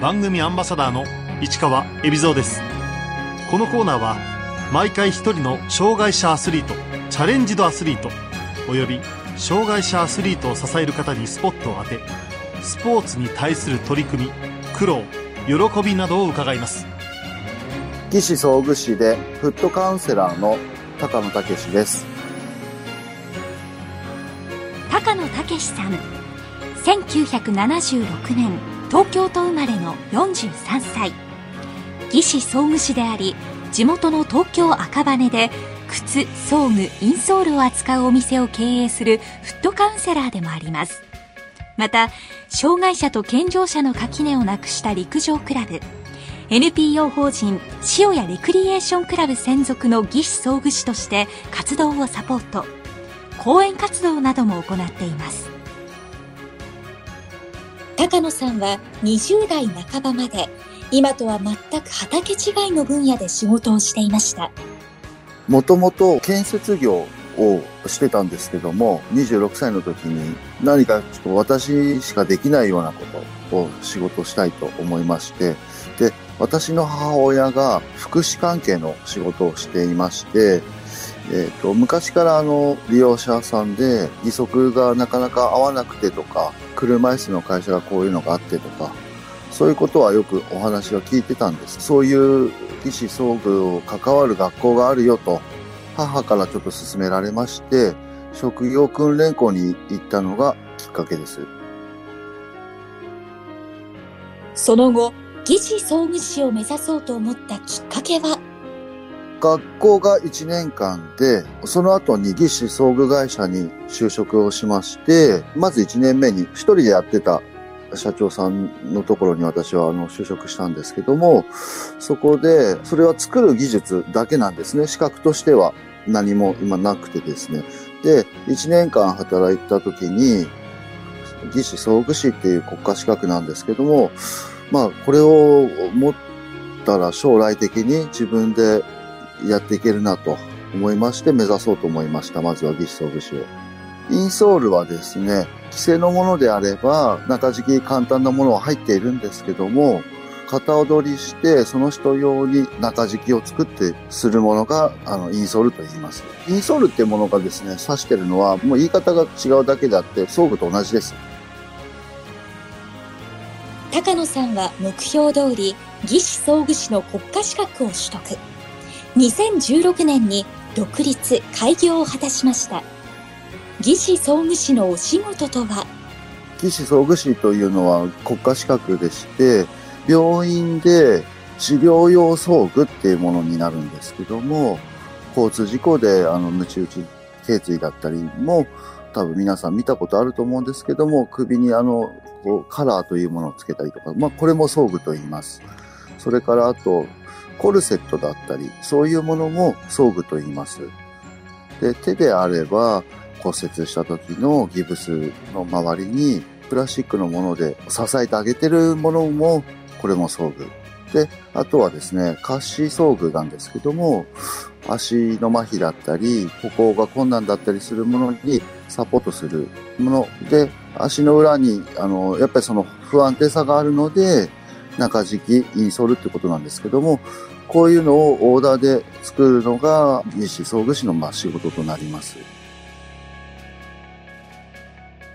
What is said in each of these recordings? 番組アンバサダーの市川恵比蔵です。このコーナーは毎回一人の障害者アスリート、チャレンジドアスリートおよび障害者アスリートを支える方にスポットを当て、スポーツに対する取り組み、苦労、喜びなどを伺います。岸総具市でフットカウンセラーの高野武史です。高野武史さん、1976年東京都生まれの43歳。義肢装具士であり、地元の東京赤羽で靴、装具、インソールを扱うお店を経営するフットカウンセラーでもあります。また、障害者と健常者の垣根をなくした陸上クラブ、 NPO 法人塩屋レクリエーションクラブ専属の義肢装具士として活動をサポート、講演活動なども行っています。高野さんは20代半ばまで今とは全く畑違いの分野で仕事をしていました。もともと建設業をしてたんですけども、26歳の時に何かちょっと私しかできないようなことを仕事したいと思いまして、で、私の母親が福祉関係の仕事をしていまして、昔から利用者さんで義足がなかなか合わなくてとか、車椅子の会社がこういうのがあってとか、そういうことはよくお話を聞いてたんです。そういう義肢装具を関わる学校があるよと母からちょっと勧められまして、職業訓練校に行ったのがきっかけです。その後、義肢装具士を目指そうと思ったきっかけは、学校が1年間で、その後に義肢装具会社に就職をしまして、まず1年目に一人でやってた社長さんのところに私は就職したんですけども、そこでそれは作る技術だけなんですね。資格としては何も今なくてですね。で、1年間働いた時に義肢装具士っていう国家資格なんですけども、これを持ったら将来的に自分でやっていけるなと思いまして、目指そうと思いました。まずは義肢装具士を。インソールはですね、既成のものであれば中敷き簡単なものは入っているんですけども、型踊りしてその人用に中敷きを作ってするものがインソールと言います。インソールっていうものがですね、指してるのはもう言い方が違うだけであって、装具と同じです。高野さんは目標通り義肢装具士の国家資格を取得。2016年に独立開業を果たしました。義肢装具士のお仕事とは、義肢装具士というのは国家資格でして、病院で治療用装具っていうものになるんですけども、交通事故でむち打ち頸椎だったりも多分皆さん見たことあると思うんですけども、首にカラーというものをつけたりとか、これも装具と言います。それからあとコルセットだったり、そういうものも装具と言います。で、手であれば骨折した時のギブスの周りにプラスチックのもので支えてあげてるものも、これも装具で、あとはですね、下肢装具なんですけども、足の麻痺だったり歩行が困難だったりするものにサポートするもので、足の裏にやっぱりその不安定さがあるので中敷き、インソールってことなんですけども、こういうのをオーダーで作るのが義肢装具士の仕事となります。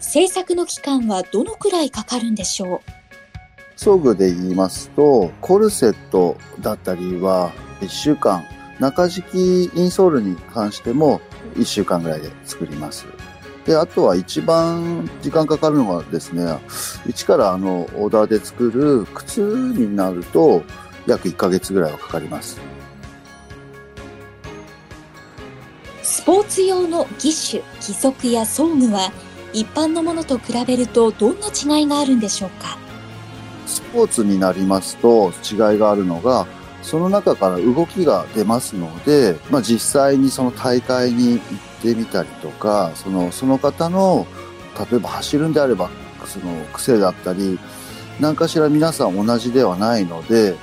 制作の期間はどのくらいかかるんでしょう。装具で言いますと、コルセットだったりは1週間、中敷き、インソールに関しても1週間ぐらいで作ります。で、あとは一番時間かかるのはですね、一からオーダーで作る靴になると約1ヶ月ぐらいはかかります。スポーツ用の義手、義足や装具は一般のものと比べるとどんな違いがあるんでしょうか。スポーツになりますと違いがあるのが、その中から動きが出ますので、実際にその大会に行ってみたりとか、その方の例えば走るんであればその癖だったり何かしら皆さん同じではないので、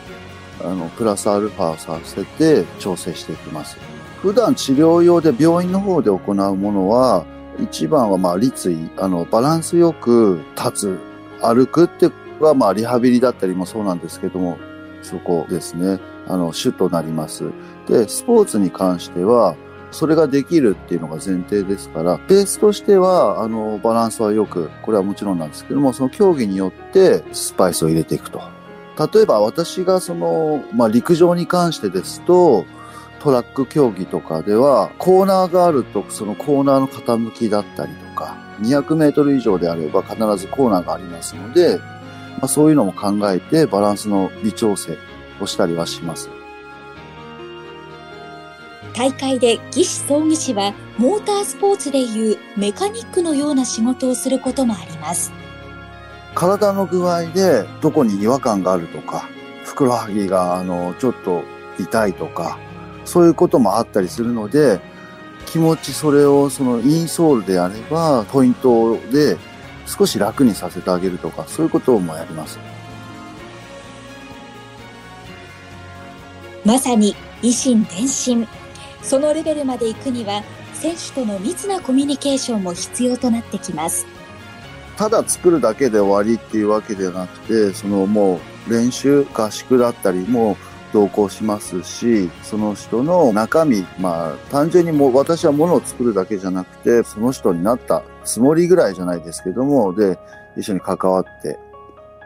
プラスアルファさせて調整していきます。普段治療用で病院の方で行うものは、一番は立位、バランスよく立つ、歩くってはまあリハビリだったりもそうなんですけども、そこですね、主となります。で、スポーツに関しては、それができるっていうのが前提ですから、ベースとしては、バランスはよく、これはもちろんなんですけども、その競技によってスパイスを入れていくと。例えば私が陸上に関してですと、トラック競技とかでは、コーナーがあると、そのコーナーの傾きだったりとか、200メートル以上であれば必ずコーナーがありますので、そういうのも考えてバランスの微調整をしたりはします。大会で義肢装具士はモータースポーツでいうメカニックのような仕事をすることもあります。体の具合でどこに違和感があるとか、ふくらはぎがちょっと痛いとか、そういうこともあったりするので、気持ちそれをインソールであればポイントで少し楽にさせてあげるとか、そういうこともやります。まさに以心伝心。そのレベルまで行くには選手との密なコミュニケーションも必要となってきます。ただ作るだけで終わりっていうわけではなくて、もう練習合宿だったりも同行しますし、その人の中身、単純にもう私は物を作るだけじゃなくて、その人になったつもりぐらいじゃないですけども、で一緒に関わって、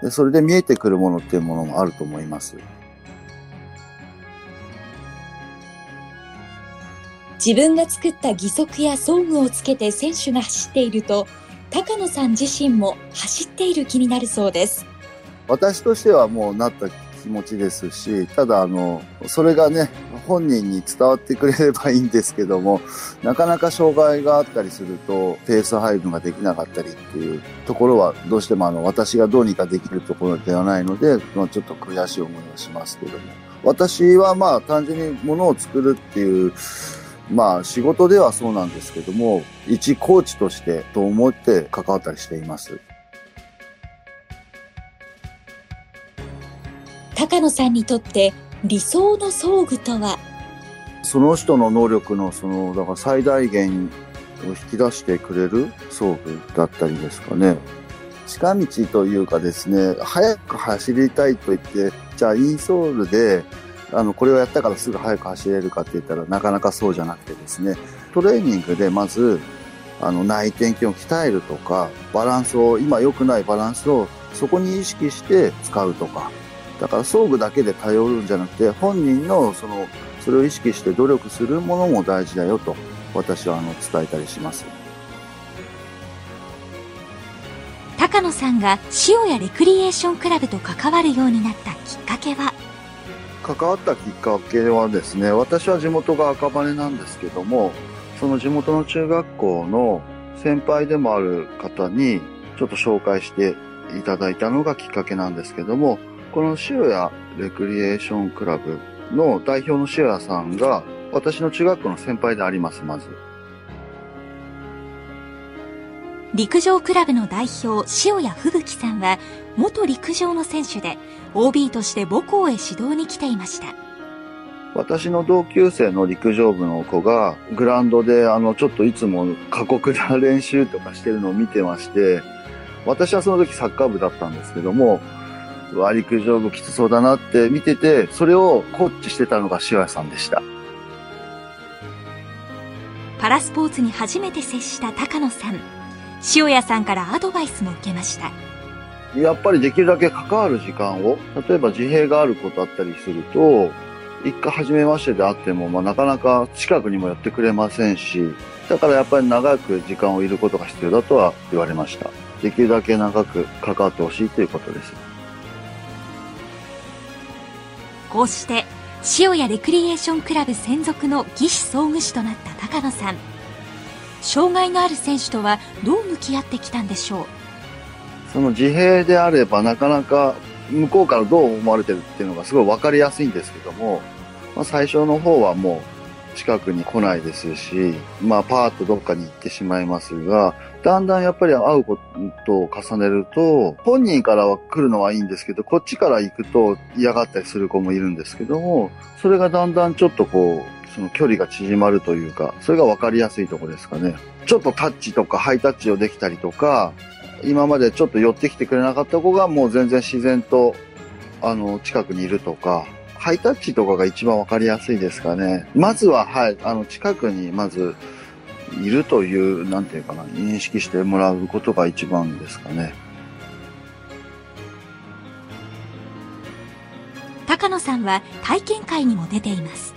でそれで見えてくるものっていうものもあると思います。自分が作った義足や装具をつけて選手が走っていると、高野さん自身も走っている気になるそうです。私としてはもうなった気持ちですし、ただそれがね、本人に伝わってくれればいいんですけども、なかなか障害があったりすると、ペース配分ができなかったりっていうところは、どうしても私がどうにかできるところではないので、ちょっと悔しい思いはしますけども。私は単純に物を作るっていう、仕事ではそうなんですけども、一コーチとしてと思って関わったりしています。高野さんにとって理想の装具とは？その人の能力のだから最大限を引き出してくれる装具だったりですかね。近道というかですね、早く走りたいと言って、じゃあインソールでこれをやったからすぐ早く走れるかって言ったら、なかなかそうじゃなくてですね、トレーニングでまず内転筋を鍛えるとか、バランスを、今良くないバランスをそこに意識して使うとか、だから装具だけで頼るんじゃなくて、本人のそれを意識して努力するものも大事だよと、私は伝えたりします。高野さんが塩谷レクリエーションクラブと関わるようになったきっかけは？関わったきっかけはですね、私は地元が赤羽なんですけども、その地元の中学校の先輩でもある方にちょっと紹介していただいたのがきっかけなんですけども、この塩谷レクリエーションクラブの代表の塩谷さんが私の中学校の先輩であります。まず陸上クラブの代表、塩谷吹雪さんは元陸上の選手で OB として母校へ指導に来ていました。私の同級生の陸上部の子がグラウンドでちょっといつも過酷な練習とかしてるのを見てまして、私はその時サッカー部だったんですけども、陸上部きつそうだなって見てて、それをコーチしてたのが塩谷さんでした。パラスポーツに初めて接した高野さん、塩谷さんからアドバイスも受けました。やっぱりできるだけ関わる時間を、例えば自閉があることあったりすると、一回初めましてであっても、なかなか近くにも寄ってくれませんし、だからやっぱり長く時間をいることが必要だとは言われました。できるだけ長く関わってほしいということです。こうして塩谷レクリエーションクラブ専属の義肢装具士となった高野さん。障害のある選手とはどう向き合ってきたんでしょう。自閉であればなかなか向こうからどう思われてるっていうのがすごい分かりやすいんですけども、最初の方はもう近くに来ないですし、パーッとどっかに行ってしまいますが、だんだんやっぱり会うことを重ねると、本人からは来るのはいいんですけど、こっちから行くと嫌がったりする子もいるんですけども、それがだんだんちょっと距離が縮まるというか、それが分かりやすいところですかね。ちょっとタッチとかハイタッチをできたりとか、今までちょっと寄ってきてくれなかった子がもう全然自然と近くにいるとか、ハイタッチとかが一番わかりやすいですかね。まずは、はい、近くにまずいるという、なんていうかな、認識してもらうことが一番ですかね。高野さんは体験会にも出ています。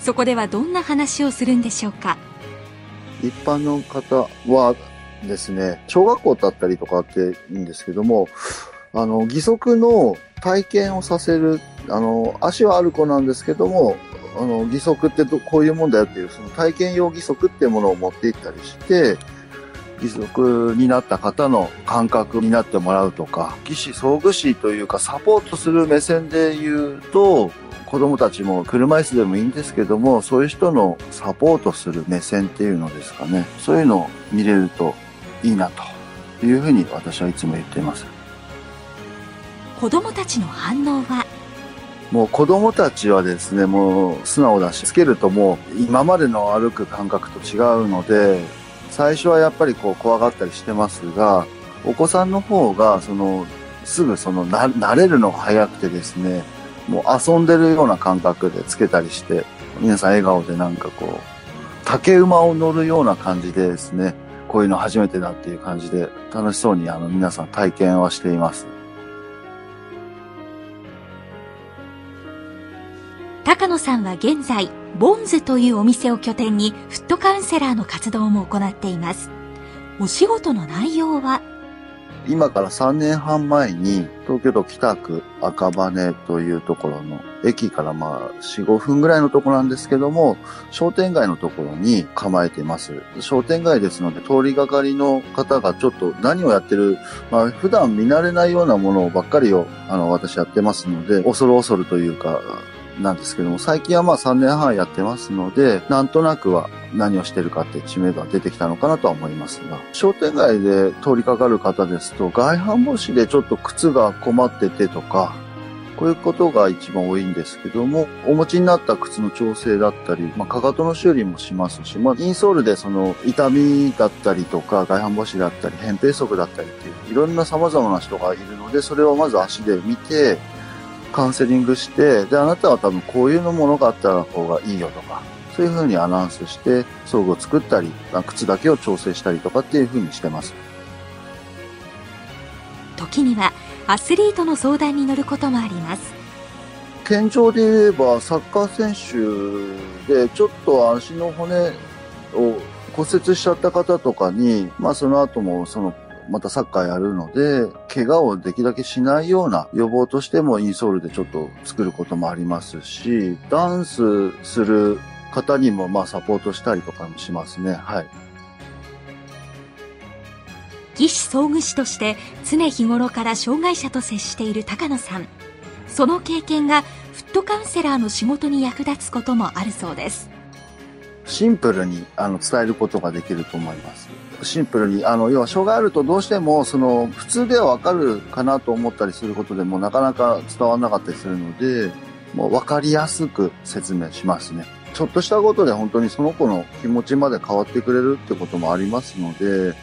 そこではどんな話をするんでしょうか。一般の方はですね、小学校だったりとかっていいんですけども、義足の体験をさせる、足はある子なんですけども、義足ってこういうもんだよっていう、その体験用義足っていうものを持っていったりして、義足になった方の感覚になってもらうとか、義肢装具士というかサポートする目線で言うと、子供たちも車椅子でもいいんですけども、そういう人のサポートする目線っていうのですかね。そういうのを見れるといいなというふうに私はいつも言っています。子供たちの反応は？もう子供たちはですね、もう素直だし、つけるともう今までの歩く感覚と違うので、最初はやっぱりこう怖がったりしてますが、お子さんの方がすぐ慣れるのが早くてですね、もう遊んでるような感覚でつけたりして、皆さん笑顔でなんかこう、竹馬を乗るような感じでですね、こういうの初めてだっていう感じで、楽しそうに皆さん体験はしています。高野さんは現在、ボンズというお店を拠点にフットカウンセラーの活動も行っています。お仕事の内容は？今から3年半前に東京都北区赤羽というところの駅からまあ4、5分ぐらいのところなんですけども、商店街のところに構えています。商店街ですので通りがかりの方がちょっと何をやってる、まあ普段見慣れないようなものばっかりを私やってますので、恐る恐るというか、なんですけども、最近はまあ3年半やってますので、なんとなくは何をしてるかって知名度は出てきたのかなとは思いますが、商店街で通りかかる方ですと、外反母趾でちょっと靴が困っててとか、こういうことが一番多いんですけども、お持ちになった靴の調整だったり、まあ、かかとの修理もしますし、まあ、インソールで痛みだったりとか、外反母趾だったり、扁平足だったりっていう、いろんな様々な人がいるので、それをまず足で見て、カウンセリングして、で、あなたは多分こういうものがあった方がいいよとか、そういうふうにアナウンスして、装具を作ったり、靴だけを調整したりとかっていうふうにしてます。時には、アスリートの相談に乗ることもあります。健常で言えば、サッカー選手で、ちょっと足の骨を骨折しちゃった方とかに、まあその後もまたサッカーやるので、怪我をできるだけしないような予防としてもインソールでちょっと作ることもありますし、ダンスする方にもまあサポートしたりとかもしますね。はい。義肢装具士として常日頃から障害者と接している高野さん。その経験がフットカウンセラーの仕事に役立つこともあるそうです。シンプルに伝えることができると思います。シンプルに要は障害あるとどうしても普通では分かるかなと思ったりすることでもなかなか伝わらなかったりするので、もう分かりやすく説明しますね。ちょっとしたことで本当にその子の気持ちまで変わってくれるってこともありますので、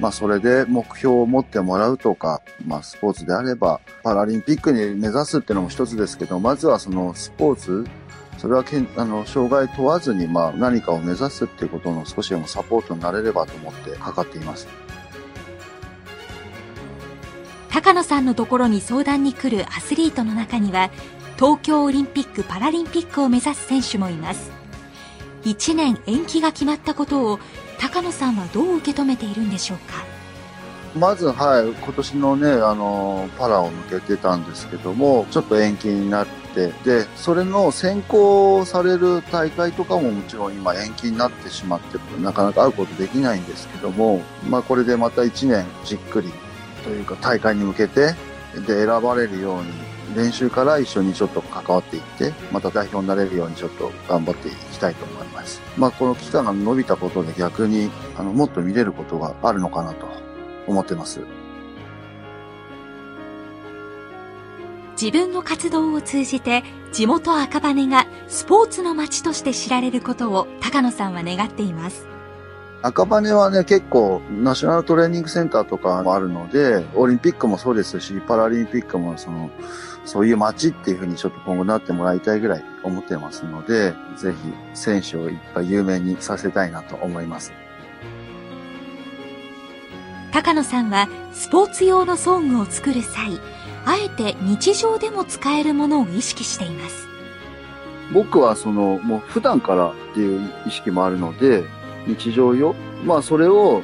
まあそれで目標を持ってもらうとか、まあスポーツであればパラリンピックに目指すっていうのも一つですけど、まずはスポーツ、それは障害問わずに、まあ、何かを目指すっていうことの少しでもサポートになれればと思ってかかっています。高野さんのところに相談に来るアスリートの中には、東京オリンピック・パラリンピックを目指す選手もいます。1年延期が決まったことを高野さんはどう受け止めているんでしょうか。まず、はい、今年のね、パラを向けてたんですけども、ちょっと延期になって、で、それの選考される大会とかももちろん今延期になってしまって、なかなか会うことできないんですけども、まあこれでまた1年じっくりというか大会に向けて、で、選ばれるように、練習から一緒にちょっと関わっていって、また代表になれるようにちょっと頑張っていきたいと思います。まあこの期間が伸びたことで逆に、もっと見れることがあるのかなと。思ってます。自分の活動を通じて地元赤羽がスポーツの街として知られることを高野さんは願っています。赤羽はね、結構ナショナルトレーニングセンターとかもあるので、オリンピックもそうですし、パラリンピックもそういう街っていう風にちょっと今後なってもらいたいぐらい思ってますので、ぜひ選手をいっぱい有名にさせたいなと思います。高野さんはスポーツ用の装具を作る際、あえて日常でも使えるものを意識しています。僕はもう普段からっていう意識もあるので、日常用、それを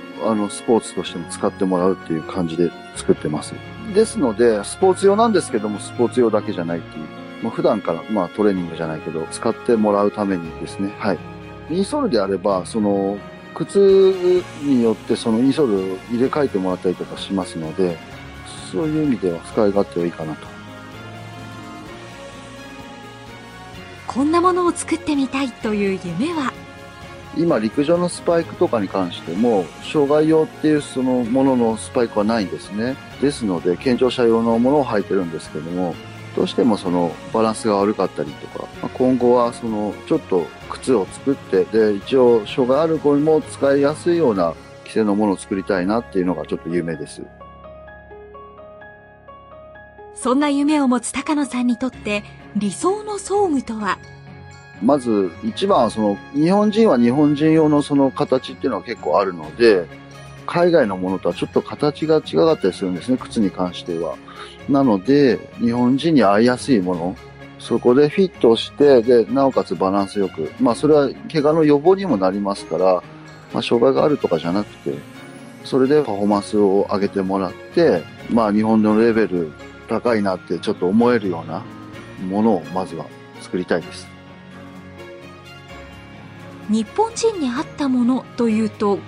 スポーツとしても使ってもらうっていう感じで作ってます。ですので、スポーツ用なんですけども、スポーツ用だけじゃないっていう。普段から、トレーニングじゃないけど、使ってもらうためにですね、はい。インソールであれば、靴によってインソールを入れ替えてもらったりとかしますので、そういう意味では使い勝手はいいかなと。こんなものを作ってみたいという夢は、今陸上のスパイクとかに関しても障害用っていうもののスパイクはないんですね。ですので健常者用のものを履いてるんですけども、どうしてもバランスが悪かったりとか、今後はちょっと靴を作って、で一応障害ある子にも使いやすいような規制のものを作りたいなっていうのがちょっと夢です。そんな夢を持つ高野さんにとって理想の装具とは？まず一番は日本人は日本人用の形っていうのは結構あるので、海外のものとはちょっと形が違かったりするんですね、靴に関しては。なので日本人に合いやすいもの、そこでフィットして、でなおかつバランスよく、それは怪我の予防にもなりますから、障害があるとかじゃなくて、それでパフォーマンスを上げてもらって、日本のレベル高いなってちょっと思えるようなものをまずは作りたいです。日本人に合ったものというと、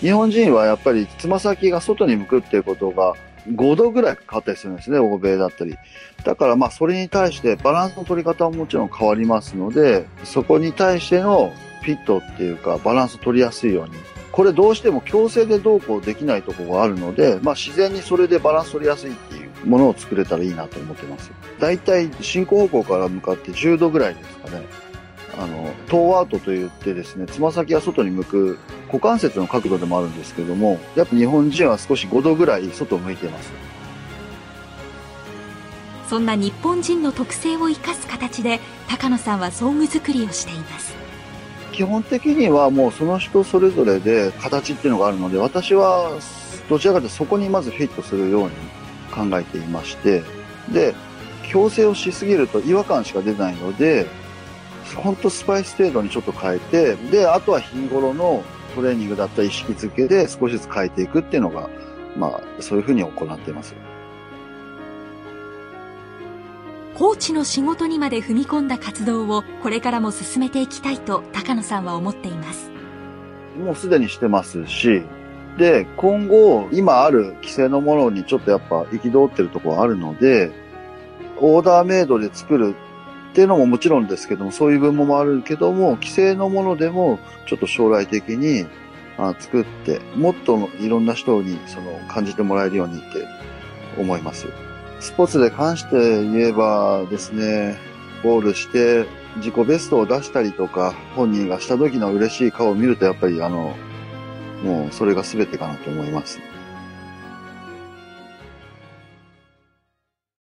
日本人はやっぱりつま先が外に向くっていうことが5度ぐらいかかったりするんですね、欧米だったり。だからそれに対してバランスの取り方はもちろん変わりますので、そこに対してのフィットっていうかバランスを取りやすいように、これどうしても強制でどうこうできないところがあるので、自然にそれでバランス取りやすいっていうものを作れたらいいなと思ってます。だいたい進行方向から向かって10度ぐらいですかね。トーアウトといってですね、つま先が外に向く股関節の角度でもあるんですけども、やっぱ日本人は少し5度ぐらい外を向いています。そんな日本人の特性を生かす形で高野さんは装具作りをしています。基本的にはもうその人それぞれで形っていうのがあるので、私はどちらかというとそこにまずフィットするように考えていまして、で矯正をしすぎると違和感しか出ないので、本当スパイス程度にちょっと変えて、であとは日頃のトレーニングだったり意識づけで少しずつ変えていくっていうのが、そういうふうに行っています。コーチの仕事にまで踏み込んだ活動をこれからも進めていきたいと高野さんは思っています。もうすでにしてますし、で今後今ある規制のものにちょっとやっぱ憤ってるところがあるので、オーダーメイドで作るっていうのももちろんですけども、そういう分もあるけども、規制のものでもちょっと将来的に作って、もっといろんな人に感じてもらえるようにって思います。スポーツで関して言えばですね、ゴールして自己ベストを出したりとか、本人がした時の嬉しい顔を見ると、やっぱりもうそれが全てかなと思います。